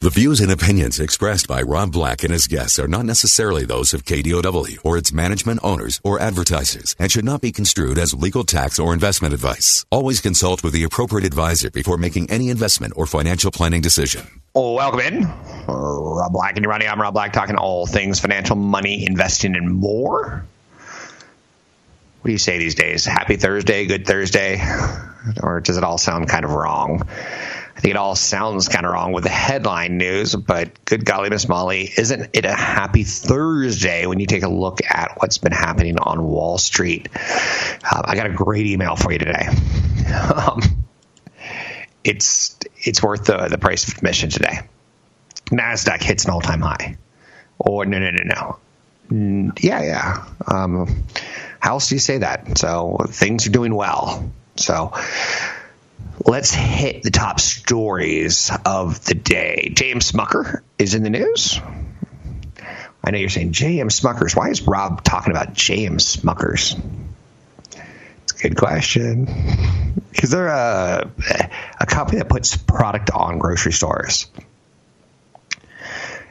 The views and opinions expressed by Rob Black and his guests are not necessarily those of KDOW or its management, owners, or advertisers and should not be construed as legal, tax, or investment advice. Always consult with the appropriate advisor before making any investment or financial planning decision. Welcome in. Rob Black and your money. I'm Rob Black, talking all things financial, money, investing, and more. What do you say these days? Happy Thursday, good Thursday? Or does it all sound kind of wrong? I think it all sounds kind of wrong with the headline news, but good golly, Miss Molly, isn't it a happy Thursday when you take a look at what's been happening on Wall Street? I got a great email for you today. It's worth the price of admission today. NASDAQ hits an all-time high. Or no. How else do you say that? So things are doing well. So let's hit the top stories of the day. J.M. Smucker is in the news. I know you're saying, J.M. Smuckers. Why is Rob talking about J.M. Smuckers? It's a good question. Because they're a company that puts product on grocery stores.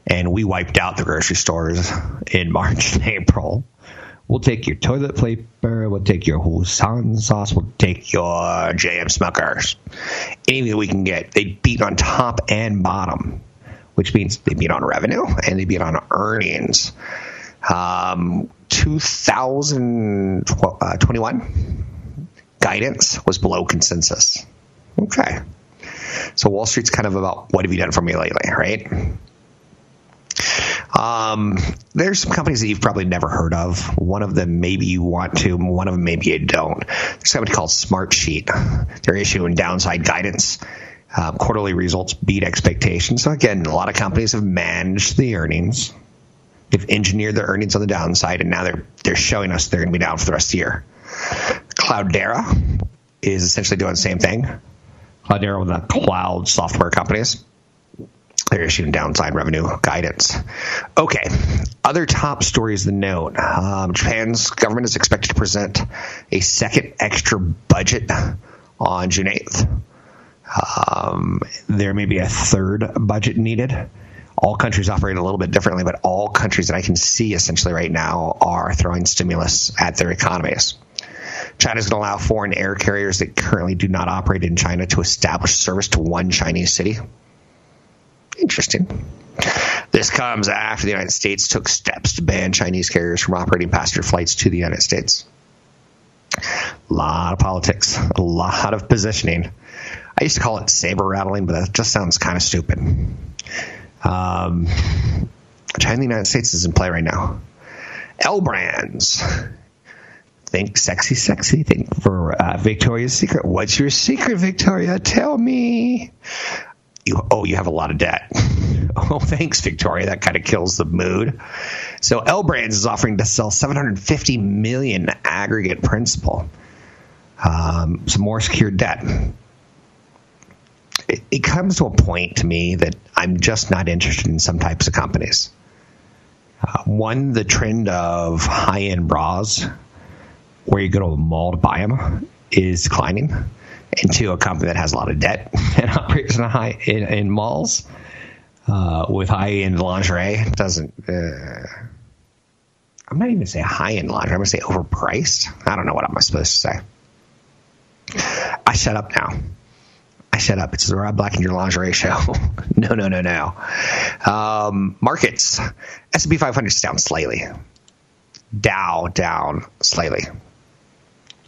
And we wiped out the grocery stores in March and April. We'll take your toilet paper, we'll take your Hoisin sauce, we'll take your J.M. Smuckers. Anything that we can get. They beat on top and bottom, which means they beat on revenue and they beat on earnings. 2021 guidance was below consensus. Okay. So Wall Street's kind of about, what have you done for me lately, right? There's some companies that you've probably never heard of. One of them maybe you want to, one of them maybe you don't. There's a company called Smartsheet. They're issuing downside guidance. Quarterly results beat expectations. So again, a lot of companies have managed the earnings. They've engineered their earnings on the downside, and now they're showing us they're going to be down for the rest of the year. Cloudera is essentially doing the same thing. Cloudera with the cloud software companies. They're issuing downside revenue guidance. Okay, other top stories to note. Japan's government is expected to present a second extra budget on June 8th. There may be a third budget needed. All countries operate a little bit differently, but all countries that I can see essentially right now are throwing stimulus at their economies. China's going to allow foreign air carriers that currently do not operate in China to establish service to one Chinese city. Interesting. This comes after the United States took steps to ban Chinese carriers from operating passenger flights to the United States. A lot of politics, a lot of positioning. I used to call it saber rattling, but that just sounds kind of stupid. China and the United States is in play right now. L Brands. Think sexy, sexy. Think for Victoria's Secret. What's your secret, Victoria? Tell me. You have a lot of debt. Oh, thanks, Victoria. That kind of kills the mood. So L Brands is offering to sell $750 million aggregate principal. Some more secured debt. It comes to a point to me that I'm just not interested in some types of companies. One, the trend of high-end bras, where you go to a mall to buy them, is declining. Into a company that has a lot of debt and operates in high-end malls with high-end lingerie. It doesn't. I'm not even going to say high-end lingerie. I'm going to say overpriced. I don't know what I'm supposed to say. I shut up now. I shut up. It's the Rob Black and your lingerie show. No. Markets. S&P 500 is down slightly. Dow down slightly.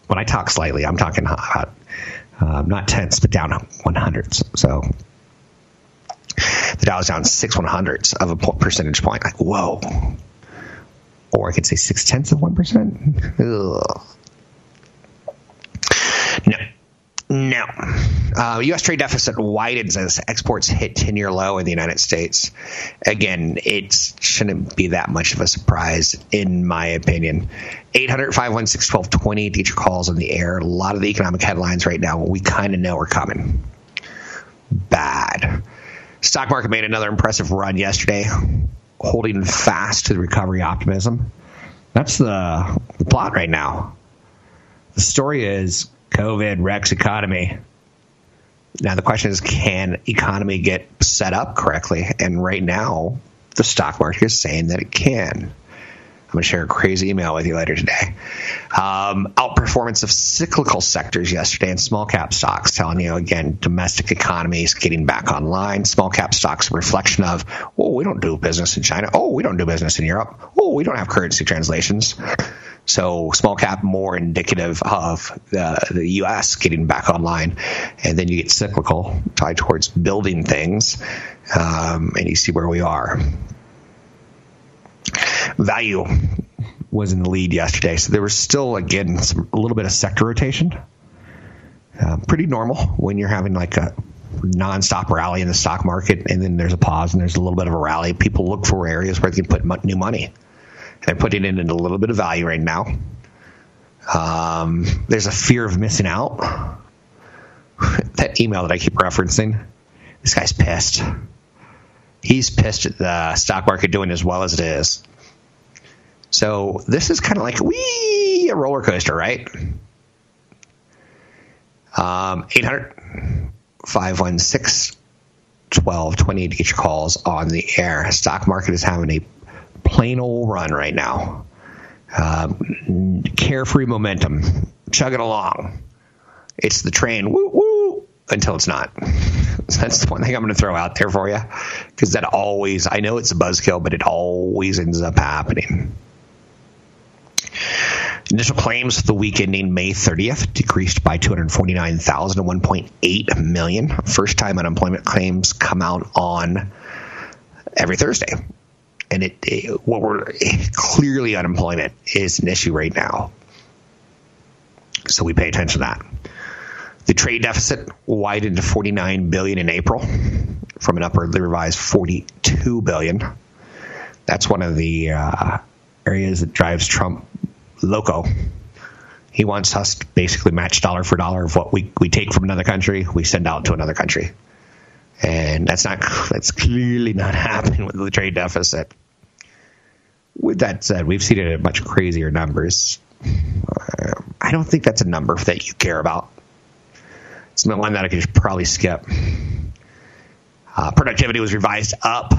When I talk slightly, I'm talking about not tenths, but down 100ths. So the Dow is down 6/100ths of a percentage point. Like, whoa. Or I could say 6/10 of 1%. Ugh. No. No. U.S. trade deficit widens as exports hit 10-year low in the United States. Again, it shouldn't be that much of a surprise, in my opinion. 800-516-1220, get your calls on the air. A lot of the economic headlines right now, we kind of know are coming. Bad. Stock market made another impressive run yesterday, holding fast to the recovery optimism. That's the plot right now. The story is COVID wrecks economy. Now, the question is, can economy get set up correctly? And right now, the stock market is saying that it can. I'm going to share a crazy email with you later today. Outperformance of cyclical sectors yesterday and small cap stocks, telling you, again, domestic economies getting back online. Small cap stocks, a reflection of, oh, we don't do business in China. Oh, we don't do business in Europe. Oh, we don't have currency translations. So small cap more indicative of the U.S. getting back online. And then you get cyclical, tied towards building things, and you see where we are. Value was in the lead yesterday, so there was still, again, a little bit of sector rotation. Pretty normal when you're having like a nonstop rally in the stock market, and then there's a pause and there's a little bit of a rally. People look for areas where they can put new money, and they're putting in a little bit of value right now. There's a fear of missing out. That email that I keep referencing, this guy's pissed. He's pissed at the stock market doing as well as it is. So this is kind of like a roller coaster, right? 800-516-1220 to get your calls on the air. Stock market is having a plain old run right now. Carefree momentum, chugging along. It's the train, woo woo, until it's not. So that's the one thing I'm going to throw out there for you, because that always, I know it's a buzzkill, but it always ends up happening. Initial claims for the week ending May 30th decreased by 249,000 to 1.8 million. First time unemployment claims come out on every Thursday. And clearly unemployment is an issue right now. So we pay attention to that. The trade deficit widened to $49 billion in April from an upwardly revised $42 billion. That's one of the areas that drives Trump loco. He wants us to basically match dollar for dollar of what we take from another country, we send out to another country. And that's clearly not happening with the trade deficit. With that said, we've seen it at much crazier numbers. I don't think that's a number that you care about. It's one that I could probably skip. Productivity was revised up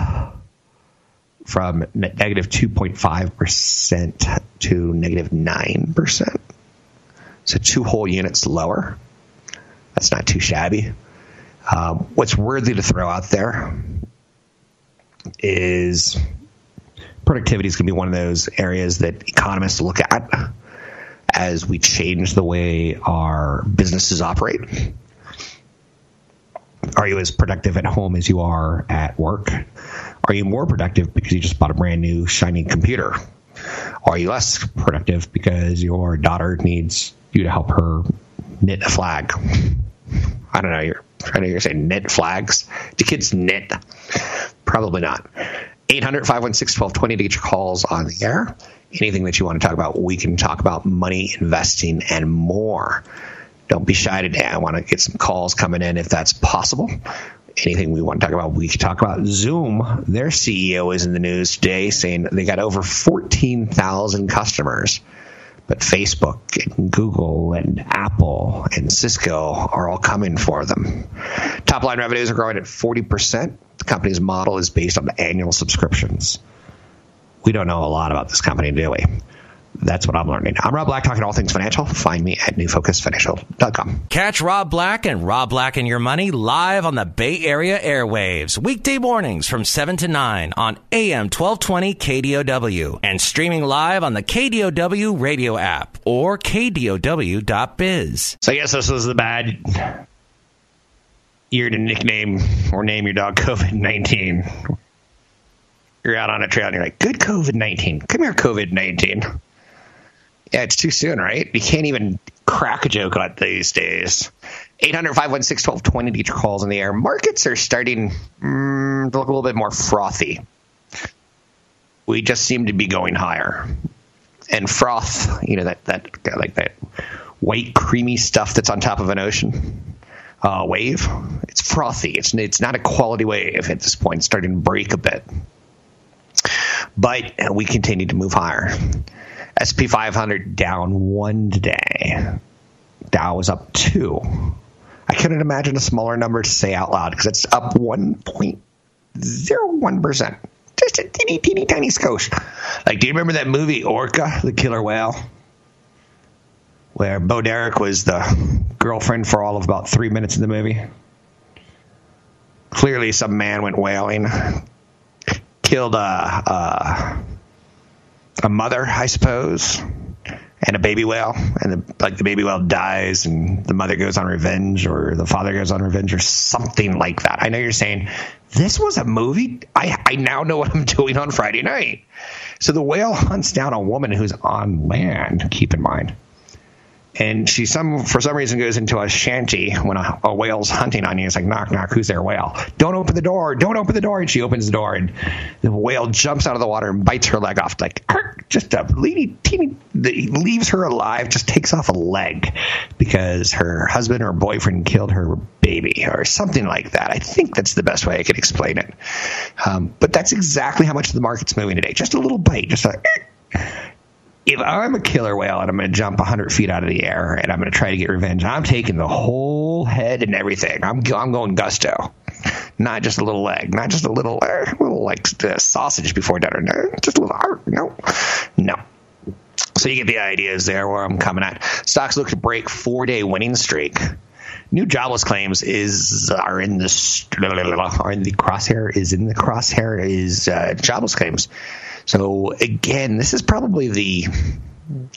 from negative 2.5% to negative 9%. So 2 whole units lower. That's not too shabby. What's worthy to throw out there is productivity is going to be one of those areas that economists look at as we change the way our businesses operate. Are you as productive at home as you are at work? Are you more productive because you just bought a brand new shiny computer? Are you less productive because your daughter needs you to help her knit a flag? I don't know. You're saying knit flags? Do kids knit? Probably not. 800-516-1220 to get your calls on the air. Anything that you want to talk about, we can talk about money, investing, and more. Don't be shy today. I want to get some calls coming in if that's possible. Anything we want to talk about, we can talk about. Zoom, their CEO is in the news today saying they got over 14,000 customers. But Facebook and Google and Apple and Cisco are all coming for them. Top-line revenues are growing at 40%. The company's model is based on annual subscriptions. We don't know a lot about this company, do we? That's what I'm learning. I'm Rob Black, talking all things financial. Find me at newfocusfinancial.com. Catch Rob Black and Rob Black and Your Money live on the Bay Area airwaves, weekday mornings from 7 to 9 on AM 1220 KDOW and streaming live on the KDOW radio app or KDOW.biz. So I guess this was the bad year to nickname or name your dog COVID-19. You're out on a trail and you're like, good COVID-19. Come here, COVID-19. Yeah, it's too soon, right? You can't even crack a joke on these days. 800-516-1220 to get your calls in the air. Markets are starting to look a little bit more frothy. We just seem to be going higher. And froth, you know, that white, creamy stuff that's on top of an ocean wave. It's frothy. It's not a quality wave at this point. It's starting to break a bit. But we continue to move higher. S&P 500 down one today. Dow is up 2. I couldn't imagine a smaller number to say out loud because it's up 1.01%. Just a teeny, tiny skosh. Like, do you remember that movie Orca, the killer whale? Where Bo Derek was the girlfriend for all of about 3 minutes of the movie. Clearly some man went whaling. Killed a mother, I suppose, and a baby whale. And the baby whale dies and the mother goes on revenge or the father goes on revenge or something like that. I know you're saying, this was a movie? I now know what I'm doing on Friday night. So the whale hunts down a woman who's on land, keep in mind. And she for some reason goes into a shanty when a whale's hunting on you. It's like, knock, knock, who's there, whale? Don't open the door. Don't open the door. And she opens the door and the whale jumps out of the water and bites her leg off. Like, just a teeny, leaves her alive, just takes off a leg because her husband or boyfriend killed her baby or something like that. I think that's the best way I could explain it. But that's exactly how much the market's moving today. Just a little bite, just like, if I'm a killer whale and I'm going to jump 100 feet out of the air and I'm going to try to get revenge, I'm taking the whole head and everything. I'm going gusto, not just a little leg, not just a little like sausage before dinner, no, just a little no. So you get the ideas there where I'm coming at. Stocks look to break 4-day winning streak. New jobless claims are in the crosshair, jobless claims. So, again, this is probably the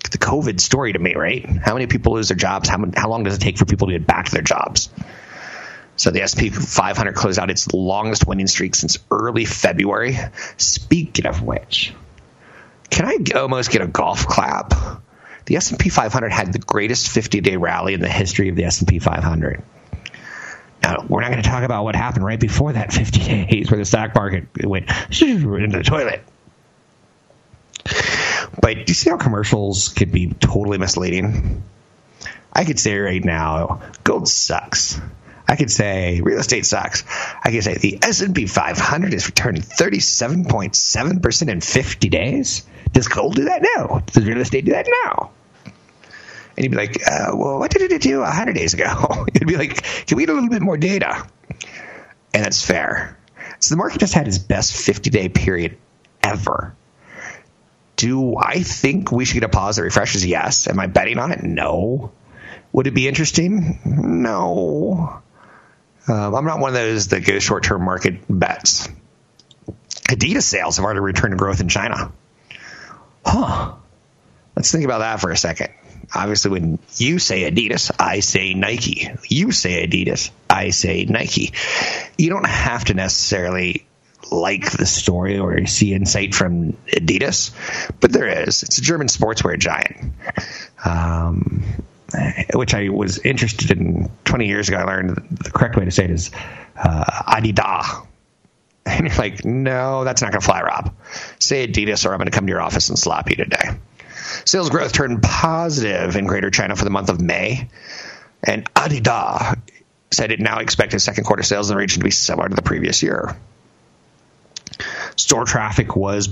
COVID story to me, right? How many people lose their jobs? How long does it take for people to get back to their jobs? So the S&P 500 closed out its longest winning streak since early February. Speaking of which, can I almost get a golf clap? The S&P 500 had the greatest 50-day rally in the history of the S&P 500. Now, we're not going to talk about what happened right before that 50 days where the stock market went into the toilet. But do you see how commercials could be totally misleading? I could say right now, gold sucks. I could say real estate sucks. I could say the S&P 500 has returned 37.7% in 50 days. Does gold do that? No. Does real estate do that? No. And you'd be like, well, what did it do 100 days ago? You'd be like, can we get a little bit more data? And that's fair. So the market just had its best 50-day period ever. Do I think we should get a pause that refreshes? Yes. Am I betting on it? No. Would it be interesting? No. I'm not one of those that goes short-term market bets. Adidas sales have already returned to growth in China. Huh. Let's think about that for a second. Obviously, when you say Adidas, I say Nike. You say Adidas, I say Nike. You don't have to necessarily like the story or see insight from Adidas, but there is. It's a German sportswear giant, which I was interested in 20 years ago. I learned the correct way to say it is Adidas. And you're like, no, that's not going to fly, Rob. Say Adidas or I'm going to come to your office and slap you today. Sales growth turned positive in Greater China for the month of May, and Adidas said it now expected second quarter sales in the region to be similar to the previous year. Store traffic was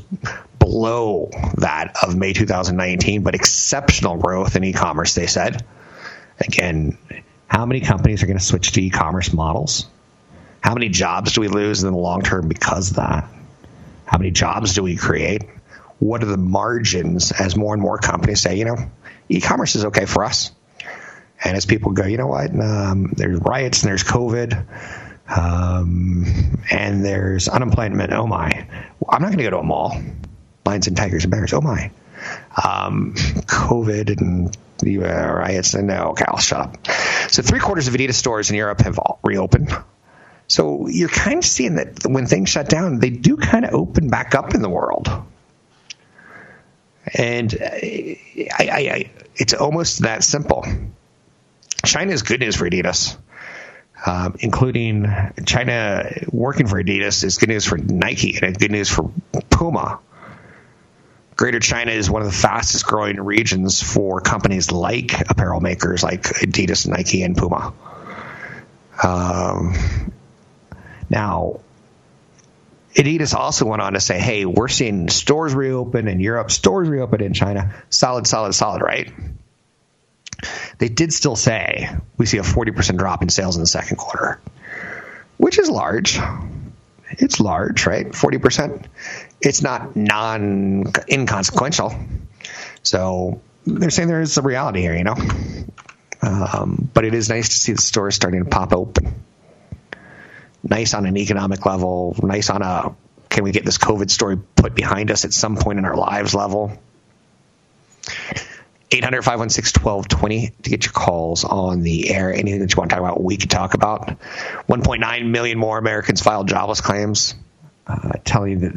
below that of May 2019, but exceptional growth in e-commerce, they said. Again, how many companies are going to switch to e-commerce models? How many jobs do we lose in the long term because of that? How many jobs do we create? What are the margins as more and more companies say, you know, e-commerce is okay for us? And as people go, you know what, there's riots and there's COVID. And there's unemployment. Oh my, I'm not going to go to a mall. Lions and tigers and bears. Oh my, COVID and riots. No, okay, I'll shut up. So 3/4 of Adidas stores in Europe have reopened. So you're kind of seeing that when things shut down, they do kind of open back up in the world. And it's almost that simple. China is good news for Adidas, including China working for Adidas is good news for Nike and good news for Puma. Greater China is one of the fastest growing regions for companies like apparel makers like Adidas, Nike, and Puma. Now, Adidas also went on to say, hey, we're seeing stores reopen in Europe, stores reopen in China. Solid, right? They did still say we see a 40% drop in sales in the second quarter, which is large. It's large, right? 40%. It's not inconsequential. So they're saying there is a reality here, you know. But it is nice to see the stores starting to pop open. Nice on an economic level. Nice on a can we get this COVID story put behind us at some point in our lives level. 800-516-1220 to get your calls on the air. Anything that you want to talk about, we can talk about. 1.9 million more Americans filed jobless claims. Telling you that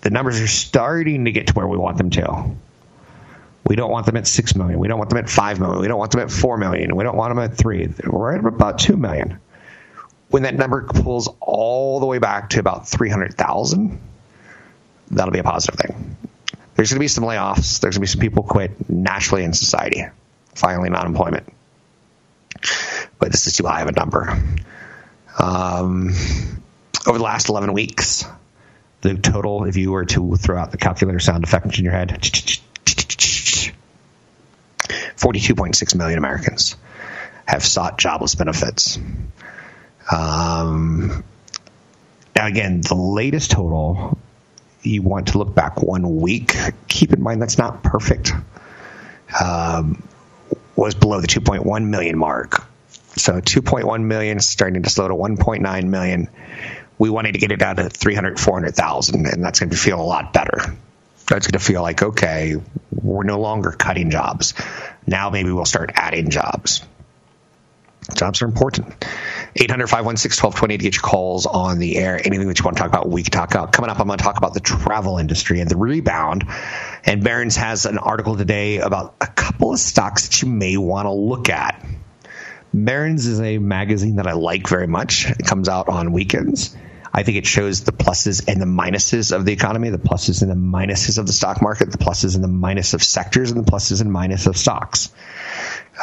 the numbers are starting to get to where we want them to. We don't want them at 6 million. We don't want them at 5 million. We don't want them at 4 million. We don't want them at 3. We're at about 2 million. When that number pulls all the way back to about 300,000, that'll be a positive thing. There's going to be some layoffs. There's going to be some people quit naturally in society, filing unemployment. But this is too high of a number. Over the last 11 weeks, the total, if you were to throw out the calculator sound effect in your head, 42.6 million Americans have sought jobless benefits. Now, again, the latest total, you want to look back 1 week. Keep in mind that's not perfect. Was below the 2.1 million mark. So 2.1 million starting to slow to 1.9 million. We wanted to get it down to 400,000, and that's going to feel a lot better. That's going to feel like, okay, we're no longer cutting jobs. Now maybe we'll start adding jobs. Jobs are important. 800-516-1220 to get your calls on the air. Anything that you want to talk about, we can talk about. Coming up, I'm going to talk about the travel industry and the rebound. And Barron's has an article today about a couple of stocks that you may want to look at. Barron's is a magazine that I like very much. It comes out on weekends. I think it shows the pluses and the minuses of the economy, the pluses and the minuses of the stock market, the pluses and the minuses of sectors, and the pluses and minuses of stocks.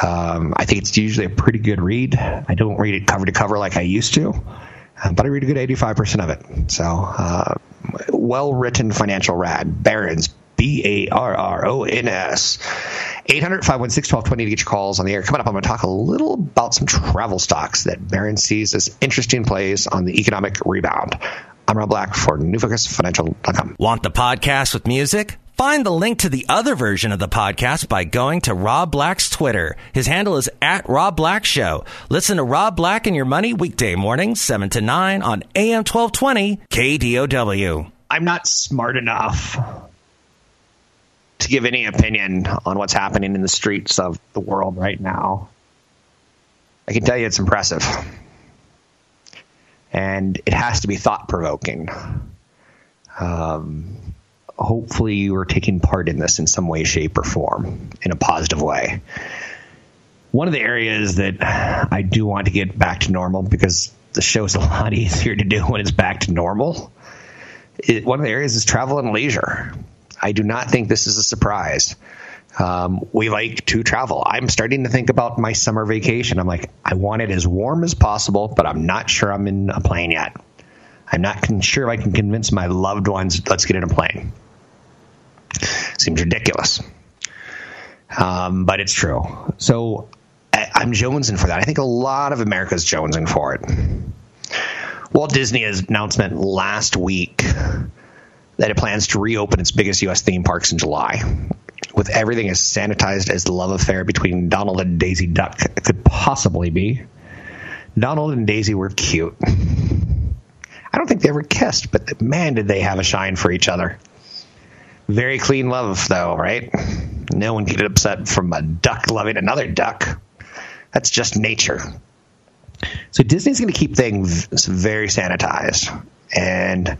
I think it's usually a pretty good read. I don't read it cover to cover like I used to, but I read a good 85% of it. So well-written financial rad. Barron's, Barrons. 800-516-1220 to get your calls on the air. Coming up, I'm going to talk a little about some travel stocks that Barron sees as interesting plays on the economic rebound. I'm Rob Black for newfocusfinancial.com. Want the podcast with music? Find the link to the other version of the podcast by going to Rob Black's Twitter. His handle is @RobBlackShow. Listen to Rob Black and Your Money weekday mornings 7 to 9 on AM 1220 KDOW. I'm not smart enough to give any opinion on what's happening in the streets of the world right now. I can tell you it's impressive. And it has to be thought-provoking. Hopefully you are taking part in this in some way, shape, or form in a positive way. One of the areas that I do want to get back to normal, because the show is a lot easier to do when it's back to normal. One of the areas is travel and leisure. I do not think this is a surprise. We like to travel. I'm starting to think about my summer vacation. I'm like, I want it as warm as possible, but I'm not sure I'm in a plane yet. I'm not sure if I can convince my loved ones, let's get in a plane. Seems ridiculous. But it's true. So I'm jonesing for that. I think a lot of America's jonesing for it. Walt Disney's announcement last week that it plans to reopen its biggest U.S. theme parks in July, with everything as sanitized as the love affair between Donald and Daisy Duck could possibly be. Donald and Daisy were cute. I don't think they ever kissed, but man, did they have a shine for each other. Very clean love, though, right? No one can get upset from a duck loving another duck. That's just nature. So Disney's going to keep things very sanitized. And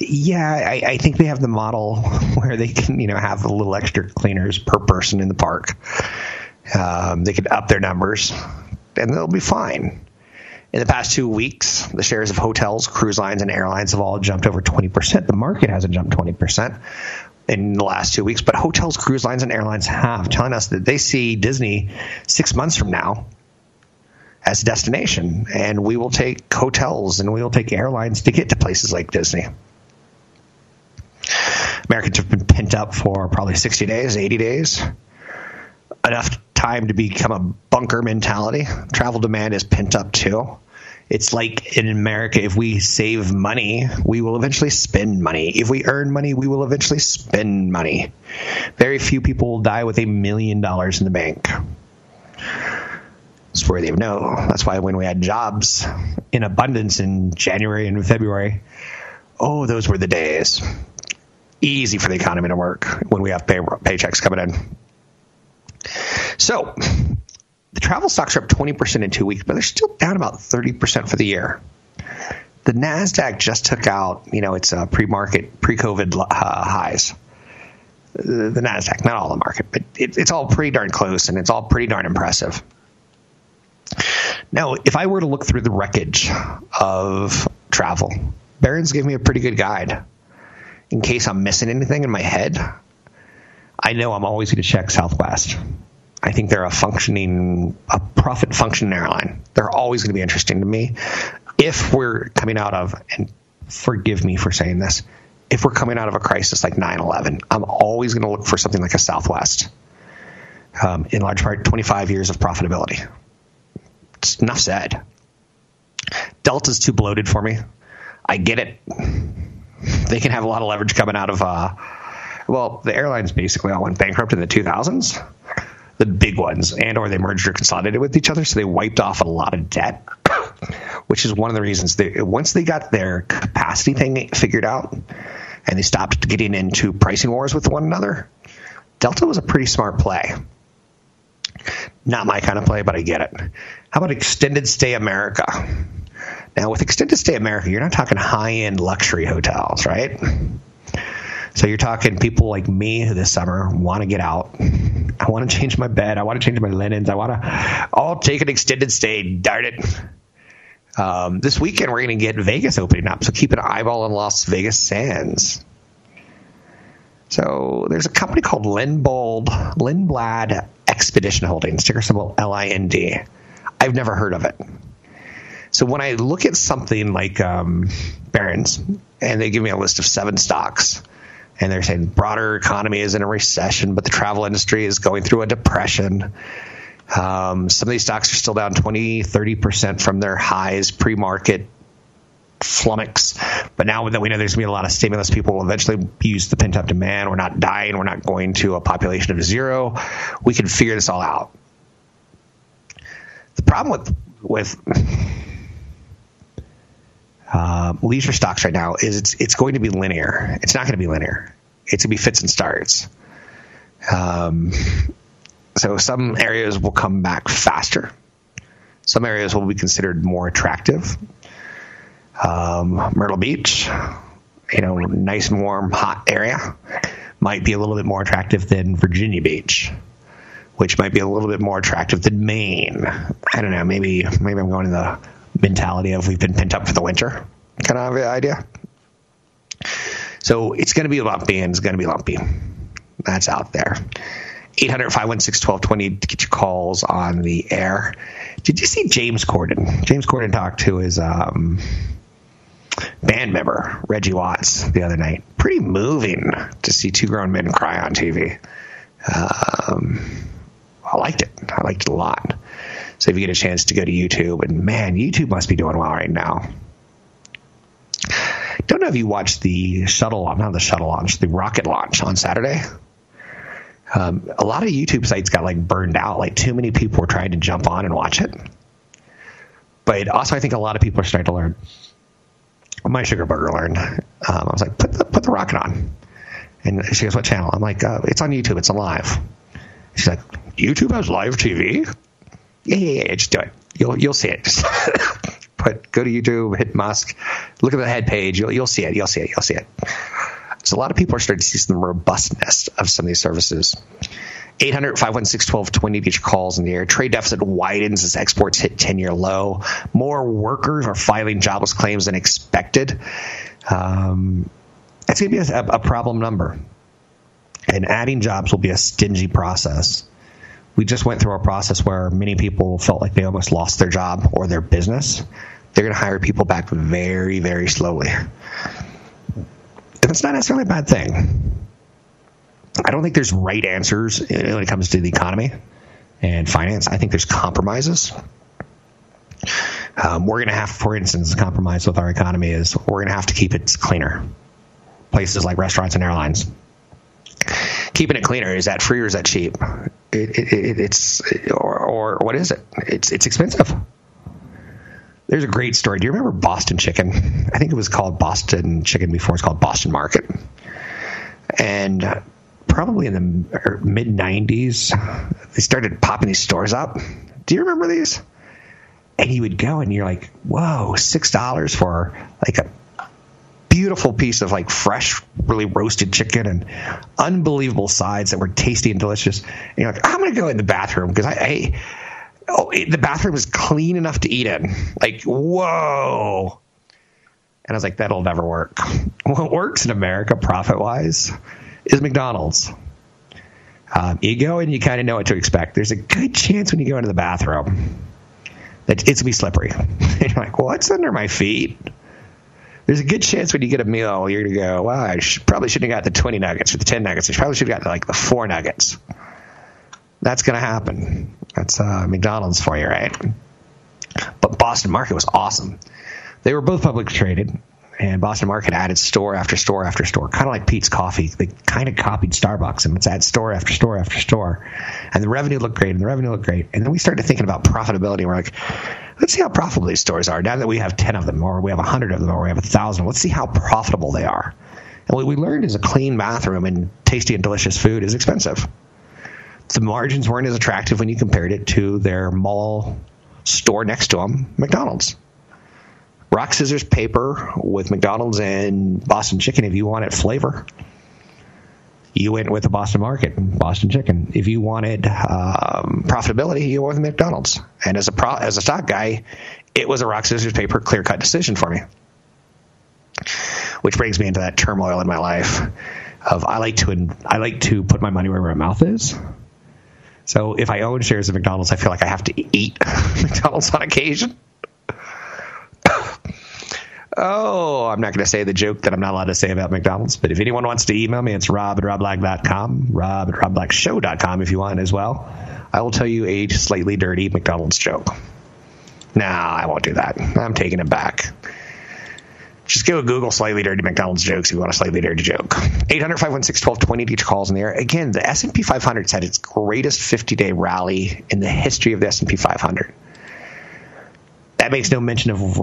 yeah, I think they have the model where they can, you know, have a little extra cleaners per person in the park. They could up their numbers, and they'll be fine. In the past 2 weeks, the shares of hotels, cruise lines, and airlines have all jumped over 20%. The market hasn't jumped 20% in the last 2 weeks, but hotels, cruise lines, and airlines have, telling us that they see Disney 6 months from now as a destination, and we will take hotels and we will take airlines to get to places like Disney. Americans have been pent up for probably 60 days, 80 days, enough time to become a bunker mentality. Travel demand is pent up too. It's like in America, if we save money, we will eventually spend money. If we earn money, we will eventually spend money. Very few people will die with $1 million in the bank. It's worthy of note. That's why when we had jobs in abundance in January and February, oh, those were the days. Easy for the economy to work when we have paychecks coming in. So the travel stocks are up 20% in 2 weeks, but they're still down about 30% for the year. The NASDAQ just took out, its pre-market, pre-COVID highs. The NASDAQ, not all the market, but it's all pretty darn close, and it's all pretty darn impressive. Now, if I were to look through the wreckage of travel, Barron's gave me a pretty good guide. In case I'm missing anything in my head, I know I'm always going to check Southwest. I think they're a profit-functioning airline. They're always going to be interesting to me. If we're coming out of, and forgive me for saying this, if we're coming out of a crisis like 9/11, I'm always going to look for something like a Southwest. In large part, 25 years of profitability. Enough said. Delta's too bloated for me. I get it. They can have a lot of leverage coming out of, the airlines basically all went bankrupt in the 2000s, the big ones, and or they merged or consolidated with each other, so they wiped off a lot of debt, which is one of the reasons. Once they got their capacity thing figured out and they stopped getting into pricing wars with one another, Delta was a pretty smart play. Not my kind of play, but I get it. How about Extended Stay America? Now, with Extended Stay America, you're not talking high-end luxury hotels, right? So you're talking people like me who this summer want to get out. I want to change my bed. I want to change my linens. I'll take an extended stay, darn it. This weekend, we're going to get Vegas opening up, so keep an eyeball on Las Vegas Sands. So there's a company called Lindblad Expedition Holdings, ticker symbol LIND. I've never heard of it. So when I look at something like Barron's, and they give me a list of 7 stocks, and they're saying broader economy is in a recession, but the travel industry is going through a depression. Some of these stocks are still down 20%, 30% from their highs, pre-market flummox. But now that we know there's going to be a lot of stimulus, people will eventually use the pent-up demand. We're not dying. We're not going to a population of zero. We can figure this all out. The problem with leisure stocks right now is it's going to be linear. It's not going to be linear. It's going to be fits and starts. So some areas will come back faster. Some areas will be considered more attractive. Myrtle Beach, nice, warm, hot area, might be a little bit more attractive than Virginia Beach, which might be a little bit more attractive than Maine. I don't know. Maybe I'm going to the mentality of we've been pent up for the winter kind of idea. So it's going to be lumpy, and it's going to be lumpy. That's out there. 800-516-1220 to get your calls on the air. Did you see James Corden? James Corden talked to his band member, Reggie Watts, the other night. Pretty moving to see two grown men cry on TV. I liked it. I liked it a lot. So if you get a chance to go to YouTube, and man, YouTube must be doing well right now. Don't know if you watched the rocket launch on Saturday. A lot of YouTube sites got burned out. Too many people were trying to jump on and watch it. But also I think a lot of people are starting to learn. My sugar burger learned. I was like, put the rocket on. And she goes, what channel? I'm like, it's on YouTube. It's on live. She's like, YouTube has live TV? Yeah, just do it. You'll see it. But go to YouTube, hit Musk, look at the head page. You'll see it. You'll see it. So a lot of people are starting to see some robustness of some of these services. 800-516-1220 to get your calls in the air. Trade deficit widens as exports hit 10-year low. More workers are filing jobless claims than expected. That's going to be a problem number. And adding jobs will be a stingy process. We just went through a process where many people felt like they almost lost their job or their business. They're going to hire people back very, very slowly. And it's not necessarily a bad thing. I don't think there's right answers when it comes to the economy and finance. I think there's compromises. We're going to have, for instance, a compromise with our economy is we're going to have to keep it cleaner. Places like restaurants and airlines. Keeping it cleaner, is that free or is that cheap? It's what is it? It's expensive. There's a great story. Do you remember Boston Chicken? I think it was called Boston Chicken before. It's called Boston Market. And probably in the mid-'90s, they started popping these stores up. Do you remember these? And you would go and you're like, whoa, $6 for like a beautiful piece of like fresh, really roasted chicken and unbelievable sides that were tasty and delicious. And you're like, I'm going to go in the bathroom because the bathroom is clean enough to eat in. Like, whoa. And I was like, that'll never work. What works in America profit-wise is McDonald's. You go and you kind of know what to expect. There's a good chance when you go into the bathroom that it's going to be slippery. And you're like, what's under my feet? There's a good chance when you get a meal, you're going to go, well, I probably shouldn't have got the 20 nuggets or the 10 nuggets. I probably should have got like the 4 nuggets. That's going to happen. That's McDonald's for you, right? But Boston Market was awesome. They were both publicly traded, and Boston Market added store after store after store, kind of like Pete's Coffee. They kind of copied Starbucks, and it's add store after store after store. And the revenue looked great, and the revenue looked great. And then we started thinking about profitability, and we're like, let's see how profitable these stores are. Now that we have 10 of them, or we have 100 of them, or we have 1,000, let's see how profitable they are. And what we learned is a clean bathroom and tasty and delicious food is expensive. The margins weren't as attractive when you compared it to their mall store next to them, McDonald's. Rock, scissors, paper with McDonald's and Boston Chicken if you wanted flavor. You went with the Boston Market and Boston Chicken. If you wanted profitability, you went with McDonald's. And as a stock guy, it was a rock, scissors, paper, clear-cut decision for me, which brings me into that turmoil in my life of I like to put my money where my mouth is. So if I own shares of McDonald's, I feel like I have to eat McDonald's on occasion. Oh, I'm not going to say the joke that I'm not allowed to say about McDonald's, but if anyone wants to email me, it's rob@robblack.com, rob@robblackshow.com if you want as well. I will tell you a slightly dirty McDonald's joke. No, I won't do that. I'm taking it back. Just go Google slightly dirty McDonald's jokes if you want a slightly dirty joke. 800-516-1220 to each calls in the air. Again, the S&P 500 had its greatest 50-day rally in the history of the S&P 500. That makes no mention of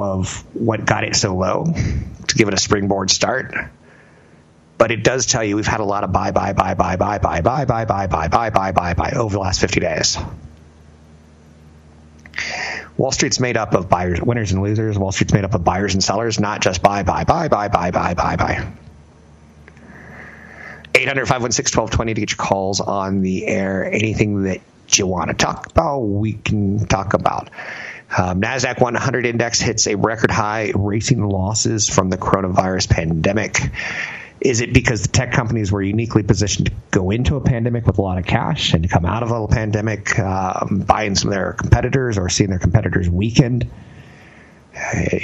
what got it so low to give it a springboard start. But it does tell you we've had a lot of buy over the last 50 days. Wall Street's made up of buyers, winners and losers. Wall Street's made up of buyers and sellers, not just buy. 800-516-1220 to get your calls on the air. Anything that you want to talk about, we can talk about. NASDAQ 100 index hits a record high, erasing losses from the coronavirus pandemic. Is it because the tech companies were uniquely positioned to go into a pandemic with a lot of cash and come out of a pandemic buying some of their competitors or seeing their competitors weakened?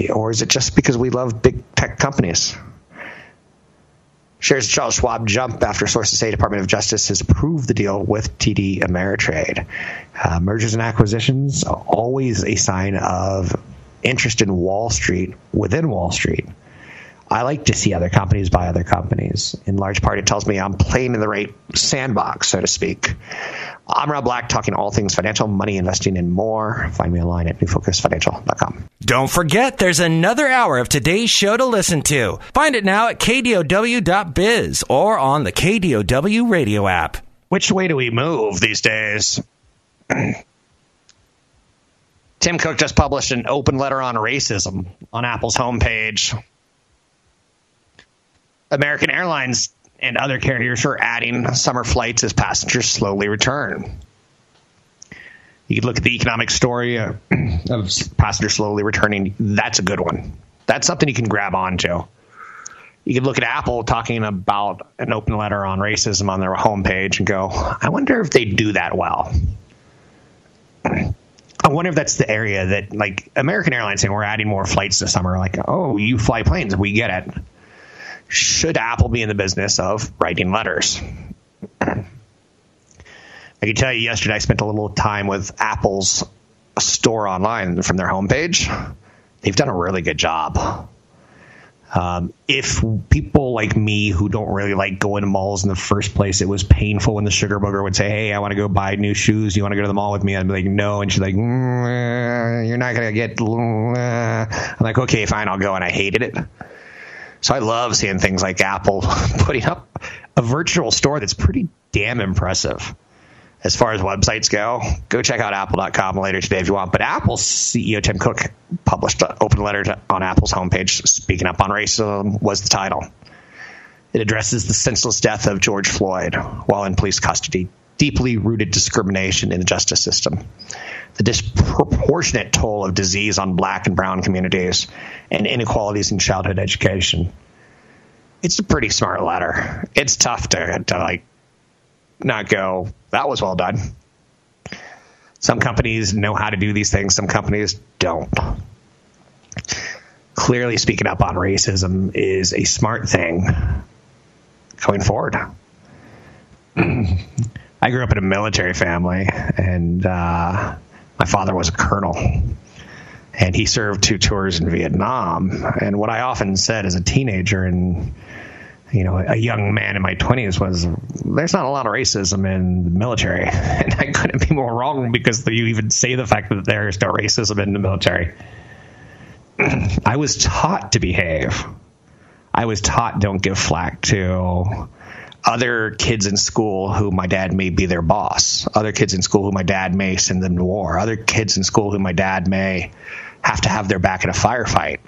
Or is it just because we love big tech companies? Shares of Charles Schwab jump after sources say Department of Justice has approved the deal with TD Ameritrade. Mergers and acquisitions are always a sign of interest in Wall Street within Wall Street. I like to see other companies buy other companies. In large part, it tells me I'm playing in the right sandbox, so to speak. I'm Rob Black, talking all things financial, money, investing, and more. Find me online at newfocusfinancial.com. Don't forget, there's another hour of today's show to listen to. Find it now at KDOW.biz or on the KDOW radio app. Which way do we move these days? Tim Cook just published an open letter on racism on Apple's homepage. American Airlines and other carriers are adding summer flights as passengers slowly return. You can look at the economic story of passengers slowly returning. That's a good one. That's something you can grab onto. You can look at Apple talking about an open letter on racism on their homepage and go, I wonder if they do that well. I wonder if that's the area that, like, American Airlines saying we're adding more flights this summer. Like, oh, you fly planes. We get it. Should Apple be in the business of writing letters? I can tell you yesterday I spent a little time with Apple's store online from their homepage. They've done a really good job. If people like me who don't really like going to malls in the first place, it was painful when the sugar booger would say, hey, I want to go buy new shoes. You want to go to the mall with me? I'd be like, no. And she's like, you're not going to get. I'm like, okay, fine, I'll go. And I hated it. So I love seeing things like Apple putting up a virtual store that's pretty damn impressive. As far as websites go, go check out apple.com later today if you want. But Apple's CEO, Tim Cook, published an open letter on Apple's homepage, speaking up on racism, was the title. It addresses the senseless death of George Floyd while in police custody, deeply rooted discrimination in the justice system, the disproportionate toll of disease on black and brown communities, and inequalities in childhood education. It's a pretty smart letter. It's tough to like, not go, that was well done. Some companies know how to do these things. Some companies don't. Clearly, speaking up on racism is a smart thing going forward. I grew up in a military family, and my father was a colonel, and he served 2 tours in Vietnam. And what I often said as a teenager and a young man in my 20s was, there's not a lot of racism in the military. And I couldn't be more wrong, because you even say the fact that there is no racism in the military. I was taught to behave. I was taught don't give flack to other kids in school who my dad may be their boss, other kids in school who my dad may send them to war, other kids in school who my dad may have to have their back in a firefight.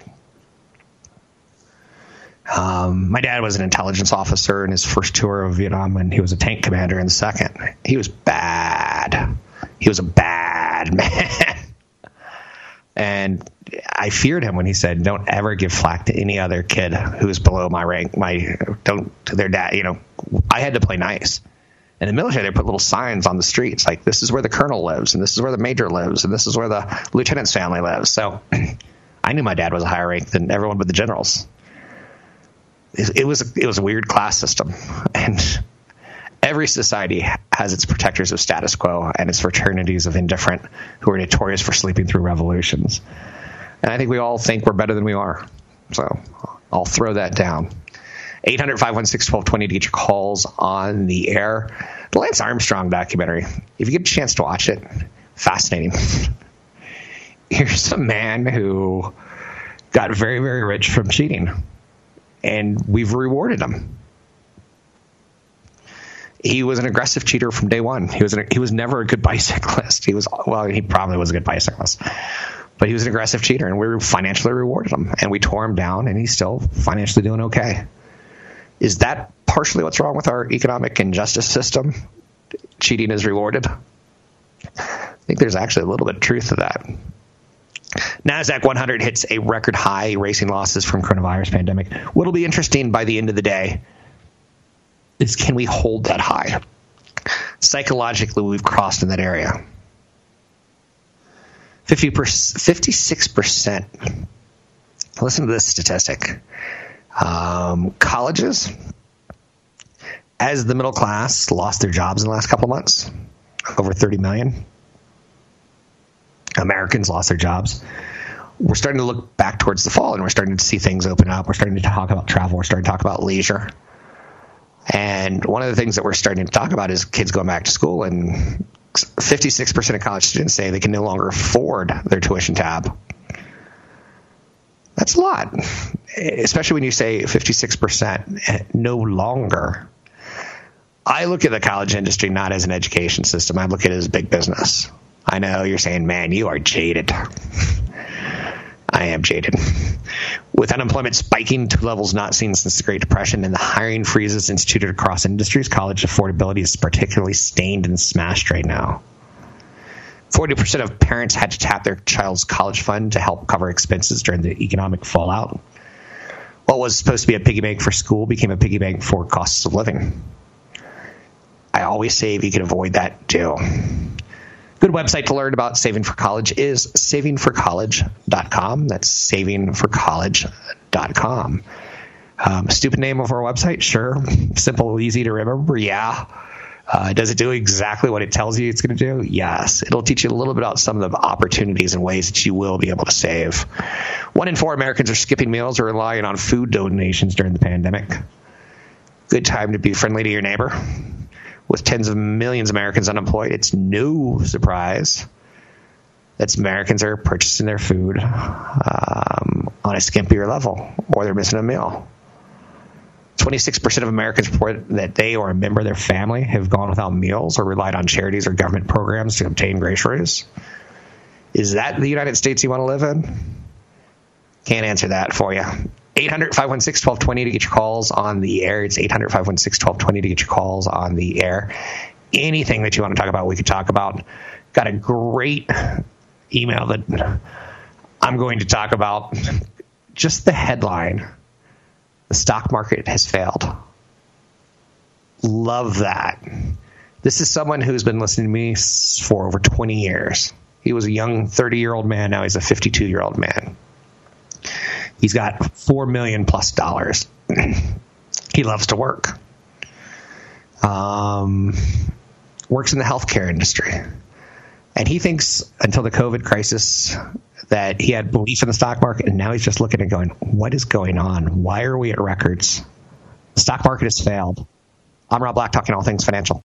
My dad was an intelligence officer in his first tour of Vietnam, and he was a tank commander in the second. He was bad. He was a bad man. And I feared him when he said, don't ever give flack to any other kid who's below my rank. I had to play nice. In the military, they put little signs on the streets, like, this is where the colonel lives, and this is where the major lives, and this is where the lieutenant's family lives. So I knew my dad was a higher rank than everyone but the generals. It was a weird class system, and every society has its protectors of status quo and its fraternities of indifferent who are notorious for sleeping through revolutions. And I think we all think we're better than we are. So I'll throw that down. 800-516-1220 to get your calls on the air. The Lance Armstrong documentary, if you get a chance to watch it, fascinating. Here's a man who got very, very rich from cheating. And we've rewarded him. He was an aggressive cheater from day one. He was never a good bicyclist. He probably was a good bicyclist, but he was an aggressive cheater, and we financially rewarded him, and we tore him down, and he's still financially doing okay. Is that partially what's wrong with our economic injustice system? Cheating is rewarded. I think there's actually a little bit of truth to that. NASDAQ 100 hits a record high, erasing losses from coronavirus pandemic. What'll be interesting by the end of the day is, can we hold that high? Psychologically, we've crossed in that area. 56%. Listen to this statistic. Colleges, as the middle class lost their jobs in the last couple of months, over 30 million. Americans lost their jobs. We're starting to look back towards the fall, and we're starting to see things open up. We're starting to talk about travel. We're starting to talk about leisure. And one of the things that we're starting to talk about is kids going back to school, and 56% of college students say they can no longer afford their tuition tab. That's a lot, especially when you say 56% no longer. I look at the college industry not as an education system. I look at it as big business. I know you're saying, man, you are jaded. I am jaded. With unemployment spiking to levels not seen since the Great Depression and the hiring freezes instituted across industries, college affordability is particularly stained and smashed right now. 40% of parents had to tap their child's college fund to help cover expenses during the economic fallout. What was supposed to be a piggy bank for school became a piggy bank for costs of living. I always say if you can avoid that, do. Good website to learn about saving for college is savingforcollege.com. That's savingforcollege.com. Stupid name of our website? Sure. Simple, easy to remember? Yeah. Does it do exactly what it tells you it's going to do? Yes. It'll teach you a little bit about some of the opportunities and ways that you will be able to save. 1 in 4 Americans are skipping meals or relying on food donations during the pandemic. Good time to be friendly to your neighbor. With tens of millions of Americans unemployed, it's no surprise that Americans are purchasing their food on a skimpier level, or they're missing a meal. 26% of Americans report that they or a member of their family have gone without meals or relied on charities or government programs to obtain groceries. Is that the United States you want to live in? Can't answer that for you. 800-516-1220 to get your calls on the air. It's 800-516-1220 to get your calls on the air. Anything that you want to talk about, we could talk about. Got a great email that I'm going to talk about. Just the headline. The stock market has failed. Love that. This is someone who's been listening to me for over 20 years. He was a young 30-year-old man. Now he's a 52-year-old man. He's got $4 million+ He loves to work. Works in the healthcare industry. And he thinks until the COVID crisis that he had belief in the stock market, and now he's just looking and going, what is going on? Why are we at records? The stock market has failed. I'm Rob Black, talking all things financial.